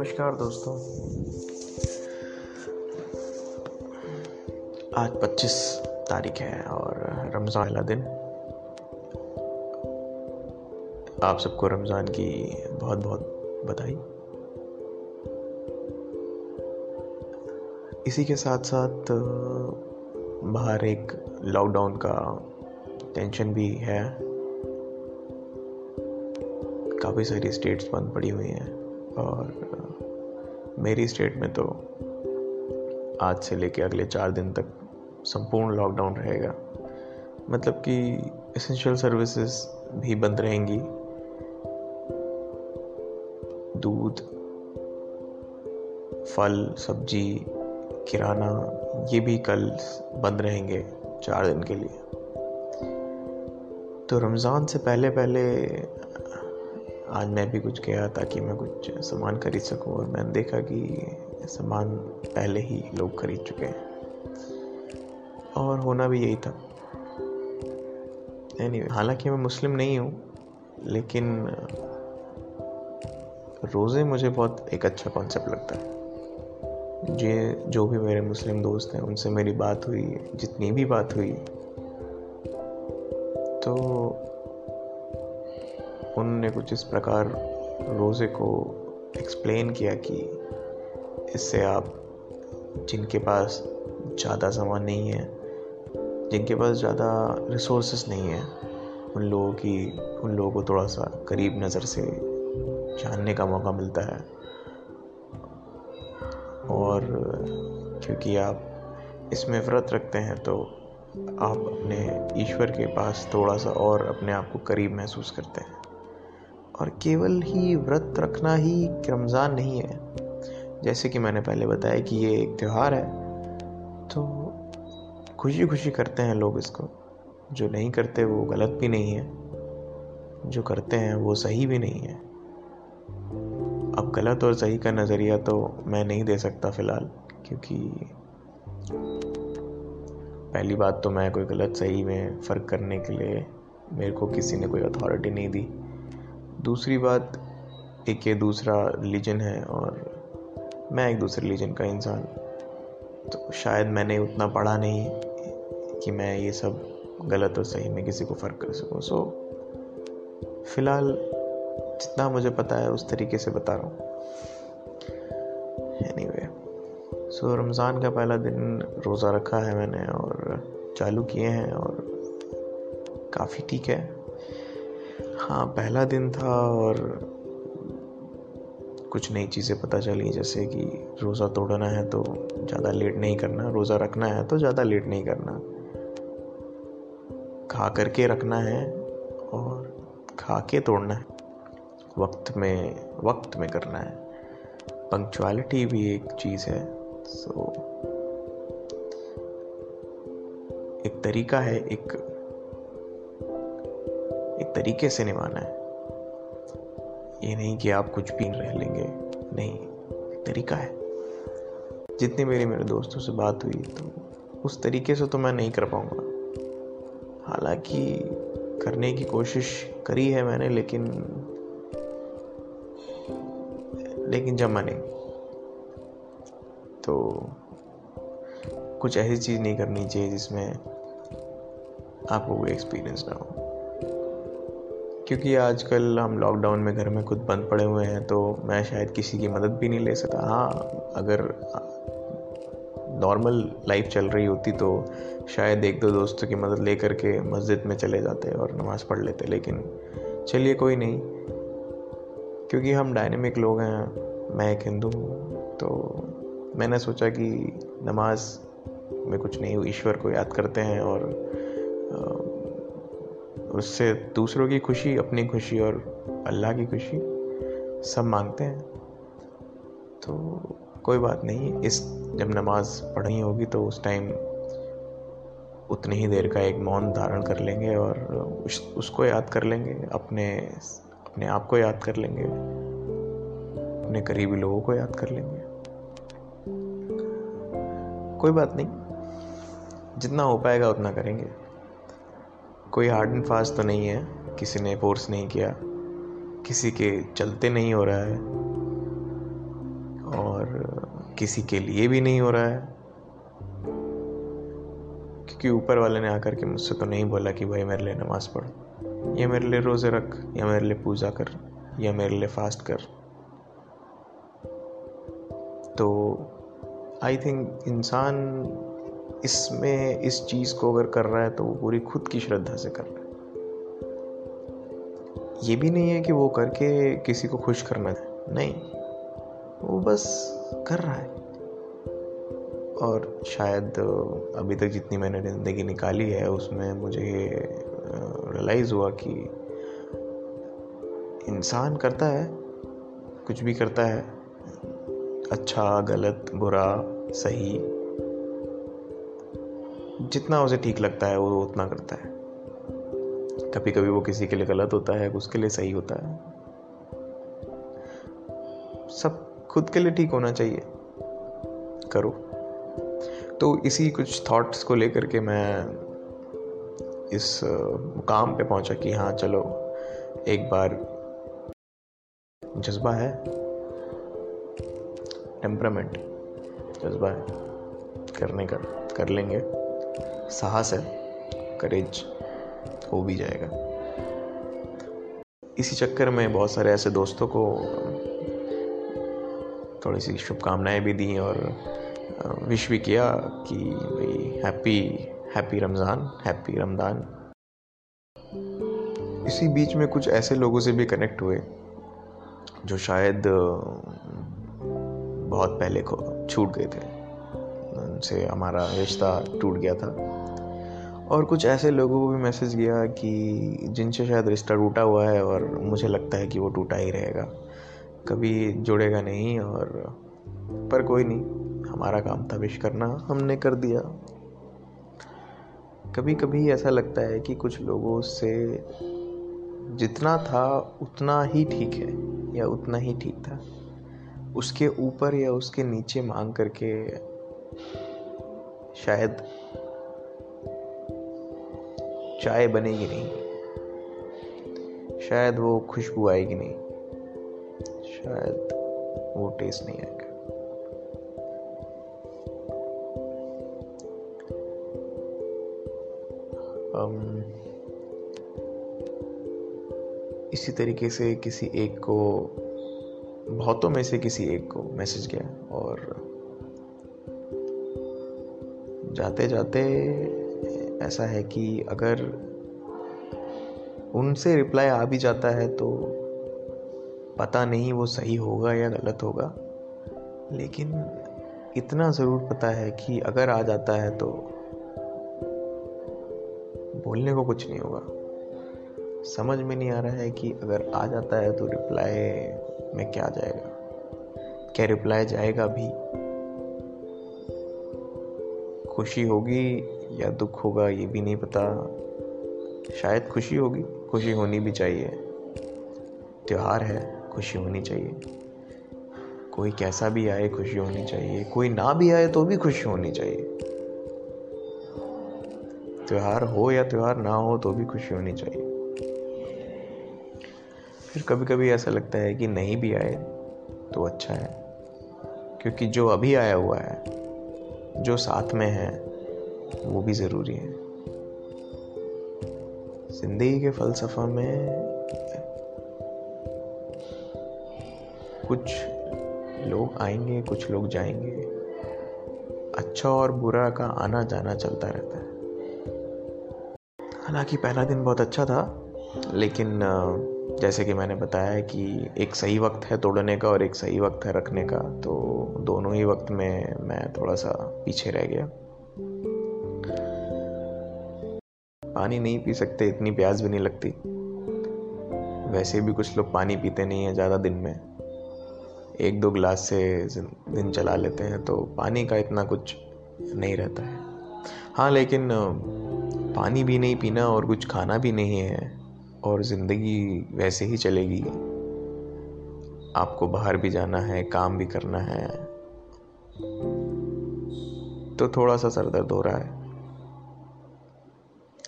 नमस्कार दोस्तों, आज 25 तारीख है और रमज़ान वाला दिन। आप सबको रमज़ान की बहुत बहुत बधाई। इसी के साथ साथ बाहर एक लॉकडाउन का टेंशन भी है। काफ़ी सारी स्टेट्स बंद पड़ी हुई हैं और मेरी स्टेट में तो आज से लेके अगले 4 दिन तक संपूर्ण लॉकडाउन रहेगा। मतलब कि एसेंशियल सर्विसेज भी बंद रहेंगी। दूध, फल, सब्जी, किराना ये भी कल बंद रहेंगे 4 दिन के लिए। तो रमज़ान से पहले पहले आज मैं भी कुछ गया ताकि मैं कुछ सामान खरीद सकूं और मैंने देखा कि सामान पहले ही लोग खरीद चुके हैं और होना भी यही था। एनीवे, हालांकि मैं मुस्लिम नहीं हूं लेकिन रोज़े मुझे बहुत एक अच्छा कॉन्सेप्ट लगता है। जो भी मेरे मुस्लिम दोस्त हैं उनसे मेरी बात हुई, जितनी भी बात हुई तो उन्होंने कुछ इस प्रकार रोज़े को एक्सप्लेन किया कि इससे आप जिनके पास ज़्यादा सामान नहीं है, जिनके पास ज़्यादा रिसोर्सेस नहीं है, उन लोगों को थोड़ा सा करीब नज़र से जानने का मौका मिलता है। और क्योंकि आप इसमें व्रत रखते हैं तो आप अपने ईश्वर के पास थोड़ा सा और अपने आप को करीब महसूस करते हैं। और केवल ही व्रत रखना ही रमज़ान नहीं है। जैसे कि मैंने पहले बताया कि ये एक त्यौहार है तो खुशी खुशी करते हैं लोग इसको। जो नहीं करते वो गलत भी नहीं है, जो करते हैं वो सही भी नहीं है। अब गलत और सही का नज़रिया तो मैं नहीं दे सकता फ़िलहाल, क्योंकि पहली बात तो मैं कोई गलत सही में फ़र्क करने के लिए मेरे को किसी ने कोई अथॉरिटी नहीं दी। दूसरी बात, एक ये दूसरा रिलीजन है और मैं एक दूसरे रिलीजन का इंसान, तो शायद मैंने उतना पढ़ा नहीं कि मैं ये सब गलत और सही में किसी को फ़र्क कर सकूं। सो फ़िलहाल जितना मुझे पता है उस तरीके से बता रहा हूँ। एनीवे, सो रमज़ान का पहला दिन रोज़ा रखा है मैंने और चालू किए हैं और काफ़ी ठीक है। हाँ, पहला दिन था और कुछ नई चीज़ें पता चली, जैसे कि रोज़ा तोड़ना है तो ज़्यादा लेट नहीं करना, रोज़ा रखना है तो ज़्यादा लेट नहीं करना, खा करके रखना है और खा के तोड़ना है, वक्त में करना है। पंक्चुअलिटी भी एक चीज़ है। सो एक तरीका है, एक तरीके से निभाना है। ये नहीं कि आप कुछ भी रह लेंगे, नहीं, एक तरीका है। जितनी मेरे दोस्तों से बात हुई तो उस तरीके से तो मैं नहीं कर पाऊँगा। हालांकि करने की कोशिश करी है मैंने, लेकिन जमा नहीं। तो कुछ ऐसी चीज़ नहीं करनी चाहिए जिसमें आपको कोई एक्सपीरियंस ना हो, क्योंकि आजकल हम लॉकडाउन में घर में खुद बंद पड़े हुए हैं तो मैं शायद किसी की मदद भी नहीं ले सकता। हाँ, अगर नॉर्मल लाइफ चल रही होती तो शायद 1-2 दोस्तों की मदद ले करके मस्जिद में चले जाते और नमाज़ पढ़ लेते, लेकिन चलिए कोई नहीं, क्योंकि हम डायनेमिक लोग हैं। मैं एक हिंदू हूँ तो मैंने सोचा कि नमाज में कुछ नहीं, ईश्वर को याद करते हैं और उससे दूसरों की खुशी, अपनी खुशी और अल्लाह की खुशी सब मांगते हैं। तो कोई बात नहीं, जब नमाज़ पढ़नी होगी तो उस टाइम उतनी ही देर का एक मौन धारण कर लेंगे और उसको याद कर लेंगे, अपने आप को याद कर लेंगे, अपने करीबी लोगों को याद कर लेंगे। कोई बात नहीं, जितना हो पाएगा उतना करेंगे। कोई हार्ड एंड फास्ट तो नहीं है, किसी ने फोर्स नहीं किया, किसी के चलते नहीं हो रहा है। किसी के लिए भी नहीं हो रहा है, क्योंकि ऊपर वाले ने आकर के मुझसे तो नहीं बोला कि भाई मेरे लिए नमाज पढ़ या मेरे लिए रोजे रख या मेरे लिए पूजा कर या मेरे लिए फास्ट कर। तो आई थिंक इंसान इसमें इस चीज़ को अगर कर रहा है तो वो पूरी खुद की श्रद्धा से कर रहा है। ये भी नहीं है कि वो करके किसी को खुश करना है, नहीं, वो बस कर रहा है। और शायद अभी तक जितनी मैंने ज़िंदगी निकाली है उसमें मुझे रियलाइज़ हुआ कि इंसान करता है, कुछ भी करता है, अच्छा गलत बुरा सही, जितना उसे ठीक लगता है वो उतना करता है। कभी कभी वो किसी के लिए गलत होता है, उसके लिए सही होता है। सब खुद के लिए ठीक होना चाहिए, करो। तो इसी कुछ थॉट्स को लेकर के मैं इस मुकाम पे पहुंचा कि हाँ चलो एक बार जज्बा है, टेम्परामेंट जज्बा है करने का, कर लेंगे, साहस है, करेज, हो भी जाएगा। इसी चक्कर में बहुत सारे ऐसे दोस्तों को थोड़ी सी शुभकामनाएं भी दी और विश भी किया कि भाई हैप्पी रमज़ान। इसी बीच में कुछ ऐसे लोगों से भी कनेक्ट हुए जो शायद बहुत पहले को छूट गए थे, उनसे हमारा रिश्ता टूट गया था। और कुछ ऐसे लोगों को भी मैसेज किया कि जिनसे शायद रिश्ता टूटा हुआ है और मुझे लगता है कि वो टूटा ही रहेगा, कभी जुड़ेगा नहीं। और पर कोई नहीं, हमारा काम था विश करना, हमने कर दिया। कभी कभी ऐसा लगता है कि कुछ लोगों से जितना था उतना ही ठीक है या उतना ही ठीक था, उसके ऊपर या उसके नीचे मांग करके शायद चाय बनेगी नहीं, शायद वो खुशबू आएगी नहीं, शायद वो टेस्ट नहीं आएगा। इसी तरीके से किसी एक को, बहुतों में से किसी एक को मैसेज किया और जाते जाते ऐसा है कि अगर उनसे रिप्लाई आ भी जाता है तो पता नहीं वो सही होगा या गलत होगा, लेकिन इतना ज़रूर पता है कि अगर आ जाता है तो बोलने को कुछ नहीं होगा। समझ में नहीं आ रहा है कि अगर आ जाता है तो रिप्लाई में क्या जाएगा, क्या रिप्लाई जाएगा भी, खुशी होगी या दुख होगा ये भी नहीं पता। शायद खुशी होगी, खुशी होनी भी चाहिए, त्योहार है, खुशी होनी चाहिए, कोई कैसा भी आए खुशी होनी चाहिए, कोई ना भी आए तो भी खुशी होनी चाहिए, त्योहार हो या त्योहार ना हो तो भी खुशी होनी चाहिए। फिर कभी कभी ऐसा लगता है कि नहीं भी आए तो अच्छा है, क्योंकि जो अभी आया हुआ है, जो साथ में है, वो भी ज़रूरी है। ज़िंदगी के फ़लसफ़ा में कुछ लोग आएंगे, कुछ लोग जाएंगे, अच्छा और बुरा का आना जाना चलता रहता है। हालांकि पहला दिन बहुत अच्छा था, लेकिन जैसे कि मैंने बताया कि एक सही वक्त है तोड़ने का और एक सही वक्त है रखने का, तो दोनों ही वक्त में मैं थोड़ा सा पीछे रह गया। पानी नहीं पी सकते, इतनी प्यास भी नहीं लगती, वैसे भी कुछ लोग पानी पीते नहीं हैं ज़्यादा दिन में, एक दो गिलास से दिन चला लेते हैं, तो पानी का इतना कुछ नहीं रहता है। हाँ, लेकिन पानी भी नहीं पीना और कुछ खाना भी नहीं है और ज़िंदगी वैसे ही चलेगी, आपको बाहर भी जाना है, काम भी करना है, तो थोड़ा सा सर दर्द हो रहा है।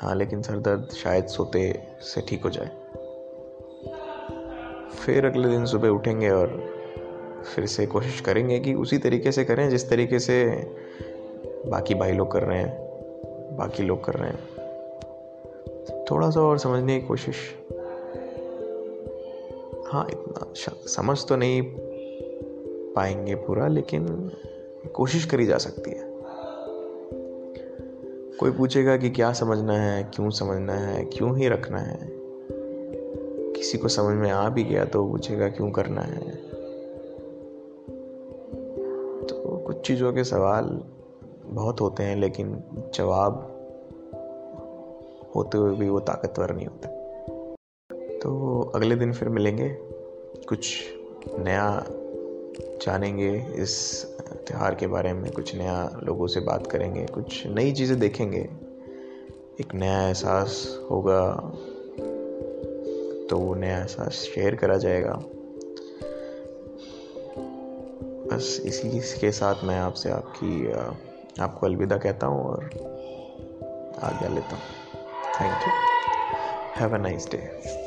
हाँ, लेकिन सर दर्द शायद सोते से ठीक हो जाए। फिर अगले दिन सुबह उठेंगे और फिर से कोशिश करेंगे कि उसी तरीके से करें जिस तरीके से बाकी भाई लोग कर रहे हैं, बाकी लोग कर रहे हैं। थोड़ा सा और समझने की कोशिश, हाँ इतना समझ तो नहीं पाएंगे पूरा, लेकिन कोशिश करी जा सकती है। कोई पूछेगा कि क्या समझना है, क्यों समझना है, क्यों ही रखना है। किसी को समझ में आ भी गया तो पूछेगा क्यों करना है। तो कुछ चीज़ों के सवाल बहुत होते हैं, लेकिन जवाब होते हुए भी वो ताकतवर नहीं होता। तो अगले दिन फिर मिलेंगे, कुछ नया जानेंगे इस त्यौहार के बारे में, कुछ नया लोगों से बात करेंगे, कुछ नई चीज़ें देखेंगे, एक नया एहसास होगा तो वो नया एहसास शेयर करा जाएगा। बस इसी के साथ मैं आपसे आपको अलविदा कहता हूँ और आज्ञा लेता हूँ। Thank you, have a nice day.